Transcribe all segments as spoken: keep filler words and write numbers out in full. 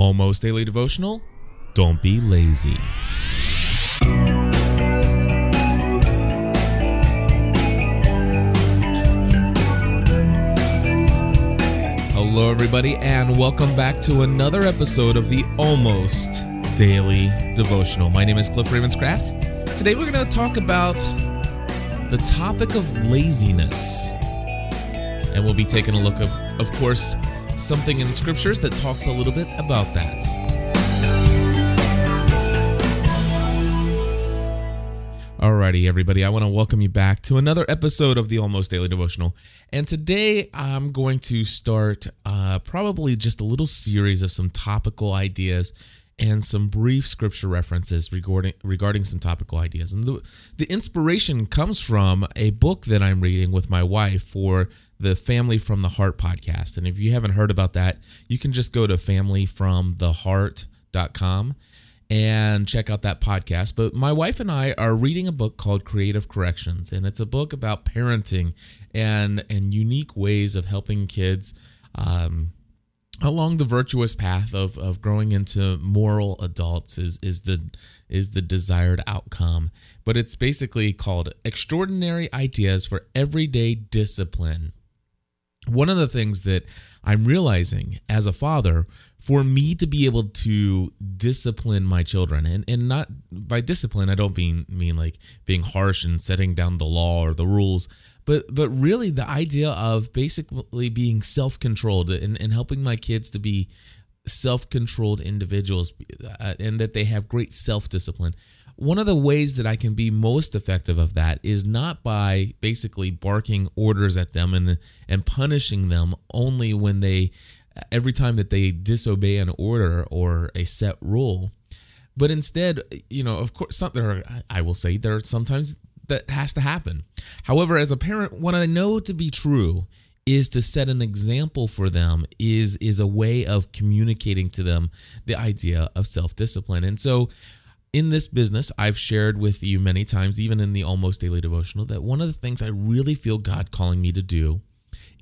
Almost Daily Devotional, don't be lazy. Hello everybody, and welcome back to another episode of the Almost Daily Devotional. My name is Cliff Ravenscraft. Today we're going to talk about the topic of laziness. And we'll be taking a look at, of course, something in the scriptures that talks a little bit about that. Alrighty, everybody, I want to welcome you back to another episode of the Almost Daily Devotional. And today I'm going to start uh, probably just a little series of some topical ideas and some brief scripture references regarding regarding some topical ideas. And the, the inspiration comes from a book that I'm reading with my wife for the Family from the Heart podcast. And if you haven't heard about that, you can just go to family from the heart dot com and check out that podcast. But my wife and I are reading a book called Creative Corrections, and it's a book about parenting and, and unique ways of helping kids um, along the virtuous path of, of growing into moral adults is is the is the desired outcome. But it's basically called Extraordinary Ideas for Everyday Discipline. One of the things that I'm realizing as a father, for me to be able to discipline my children, and, and not by discipline, I don't mean mean like being harsh and setting down the law or the rules, but but really the idea of basically being self-controlled and, and helping my kids to be self-controlled individuals, and that they have great self-discipline. One of the ways that I can be most effective of that is not by basically barking orders at them and and punishing them only when they, every time that they disobey an order or a set rule, but instead, you know, of course, some, there are, I will say there are sometimes that has to happen. However, as a parent, what I know to be true is to set an example for them, is is a way of communicating to them the idea of self-discipline. And so, in this business, I've shared with you many times, even in the Almost Daily Devotional, that one of the things I really feel God calling me to do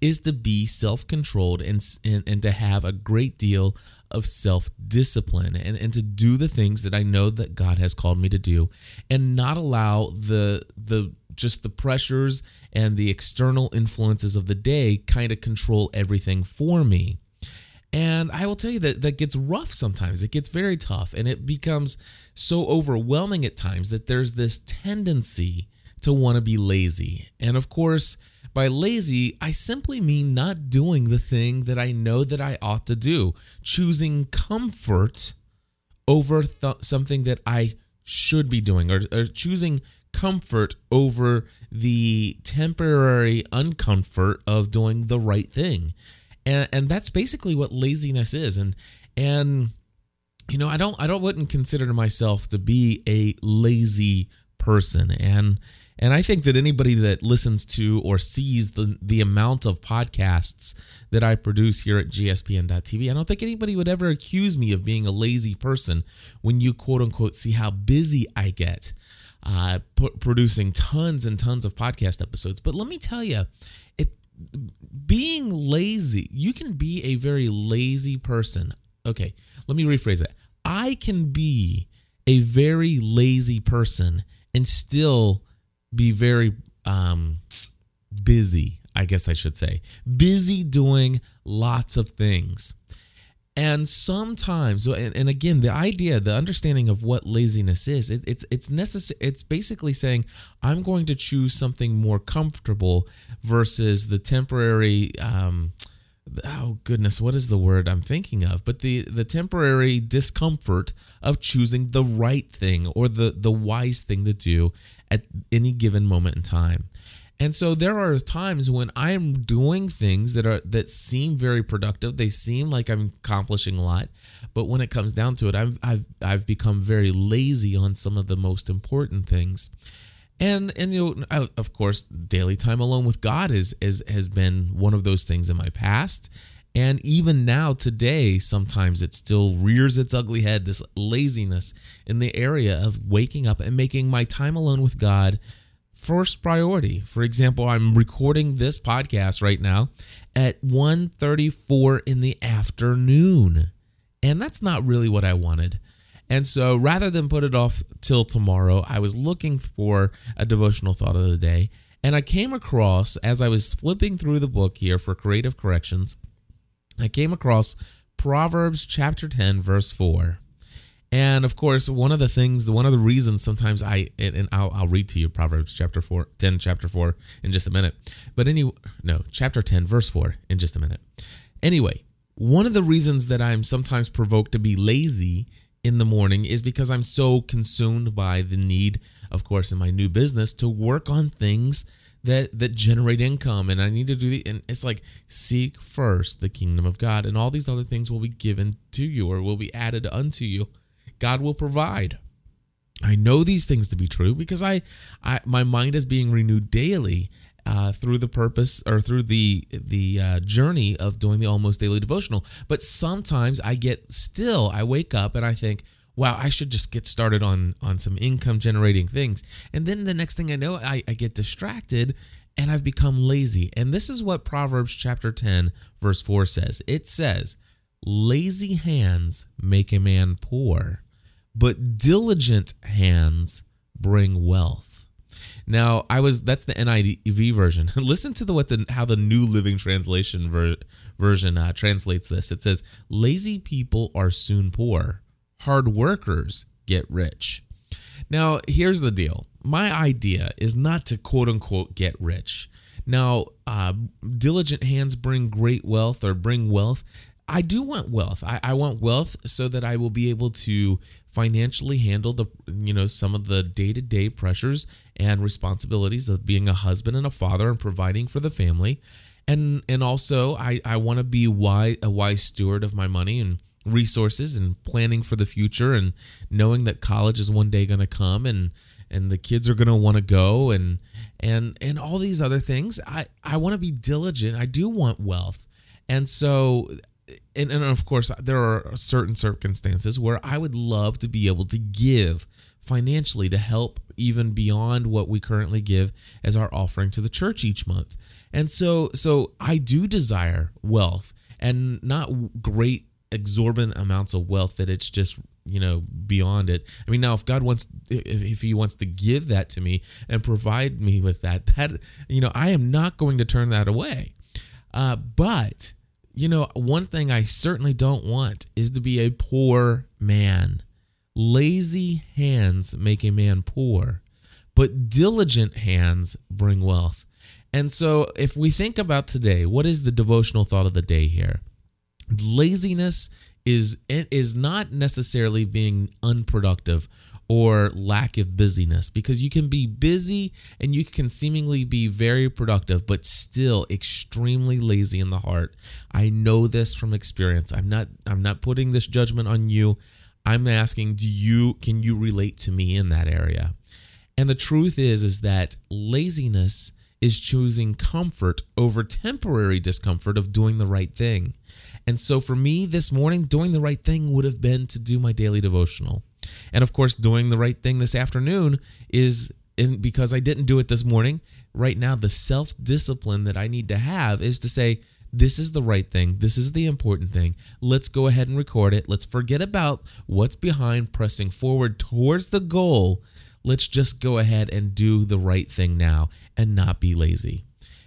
is to be self-controlled and and, and to have a great deal of self-discipline and, and to do the things that I know that God has called me to do, and not allow the the just the pressures and the external influences of the day kind of control everything for me. And I will tell you that that gets rough sometimes. It gets very tough, and it becomes so overwhelming at times that there's this tendency to want to be lazy. And of course, by lazy, I simply mean not doing the thing that I know that I ought to do, choosing comfort over th- something that I should be doing, or, or choosing comfort over the temporary uncomfort of doing the right thing. And, and that's basically what laziness is. And, and, you know, I don't, I don't, wouldn't consider myself to be a lazy person. And, and I think that anybody that listens to or sees the, the amount of podcasts that I produce here at G S P N dot T V, I don't think anybody would ever accuse me of being a lazy person when you quote unquote see how busy I get, uh, p- producing tons and tons of podcast episodes. But let me tell you, it, being lazy, you can be a very lazy person. Okay, let me rephrase that. I can be a very lazy person and still be very um, busy, I guess I should say. Busy doing lots of things. And sometimes, and, and again, the idea, the understanding of what laziness is, it, it's it's necessary. It's basically saying, I'm going to choose something more comfortable versus the temporary, um, oh goodness, what is the word I'm thinking of? But the, the temporary discomfort of choosing the right thing or the, the wise thing to do at any given moment in time. And so there are times when I'm doing things that are that seem very productive. They seem like I'm accomplishing a lot, but when it comes down to it, I've I've I've become very lazy on some of the most important things. And and you know, I, of course, daily time alone with God is is has been one of those things in my past, and even now today, sometimes it still rears its ugly head. This laziness in the area of waking up and making my time alone with God first priority. For example, I'm recording this podcast right now at one thirty-four in the afternoon, And that's not really what I wanted. And so rather than put it off till tomorrow, I was looking for a devotional thought of the day. And I came across, as I was flipping through the book here for Creative Corrections, I came across Proverbs chapter ten, verse four. And of course, one of the things, one of the reasons sometimes I, and I'll, I'll read to you Proverbs chapter four, ten, chapter four in just a minute. But anyway, no, chapter ten, verse four in just a minute. Anyway, one of the reasons that I'm sometimes provoked to be lazy in the morning is because I'm so consumed by the need, of course, in my new business to work on things that that generate income, and I need to do the, and it's like, seek first the kingdom of God, and all these other things will be given to you or will be added unto you. God will provide. I know these things to be true because I, I my mind is being renewed daily uh, through the purpose or through the the uh, journey of doing the Almost Daily Devotional. But sometimes I get still. I wake up and I think, wow, I should just get started on on some income generating things. And then the next thing I know, I, I get distracted and I've become lazy. And this is what Proverbs chapter ten, verse four says. It says, lazy hands make a man poor, but diligent hands bring wealth. Now, I was that's the N I V version. Listen to the what the how the New Living Translation ver, version uh, translates this. It says, lazy people are soon poor. Hard workers get rich. Now, here's the deal. My idea is not to quote unquote get rich. Now, uh, diligent hands bring great wealth or bring wealth. I do want wealth. I, I want wealth so that I will be able to financially handle the, you know, some of the day-to-day pressures and responsibilities of being a husband and a father and providing for the family. And and also I, I want to be wise, a wise steward of my money and resources and planning for the future and knowing that college is one day going to come and and the kids are going to want to go and and and all these other things. I, I want to be diligent. I do want wealth. And so, and, and of course, there are certain circumstances where I would love to be able to give financially to help even beyond what we currently give as our offering to the church each month. And so, so I do desire wealth and not great exorbitant amounts of wealth that it's just, you know, beyond it. I mean, now if God wants, if, if he wants to give that to me and provide me with that, that, you know, I am not going to turn that away. Uh, but, you know, one thing I certainly don't want is to be a poor man. Lazy hands make a man poor, but diligent hands bring wealth. And so if we think about today, what is the devotional thought of the day here? Laziness is is not necessarily being unproductive or lack of busyness, because you can be busy and you can seemingly be very productive, but still extremely lazy in the heart. I know this from experience. I'm not I'm not putting this judgment on you. I'm asking, do you can you relate to me in that area? And the truth is, is that laziness is choosing comfort over temporary discomfort of doing the right thing. And so for me this morning, doing the right thing would have been to do my daily devotional. And of course, doing the right thing this afternoon is in, because I didn't do it this morning. Right now, the self-discipline that I need to have is to say, this is the right thing. This is the important thing. Let's go ahead and record it. Let's forget about what's behind, pressing forward towards the goal. Let's just go ahead and do the right thing now and not be lazy.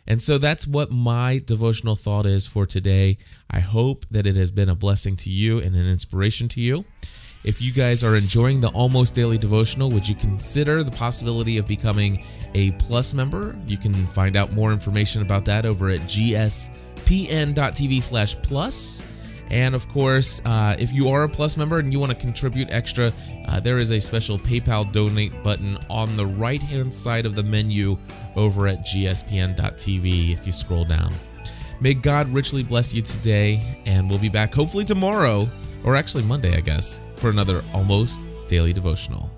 And so that's what my devotional thought is for today. I hope that it has been a blessing to you and an inspiration to you. If you guys are enjoying the Almost Daily Devotional, would you consider the possibility of becoming a Plus member? You can find out more information about that over at G S P N dot T V slash plus. And of course, uh, if you are a Plus member and you want to contribute extra, uh, there is a special PayPal donate button on the right-hand side of the menu over at G S P N dot T V if you scroll down. May God richly bless you today, and we'll be back hopefully tomorrow, or actually Monday, I guess, for another Almost Daily Devotional.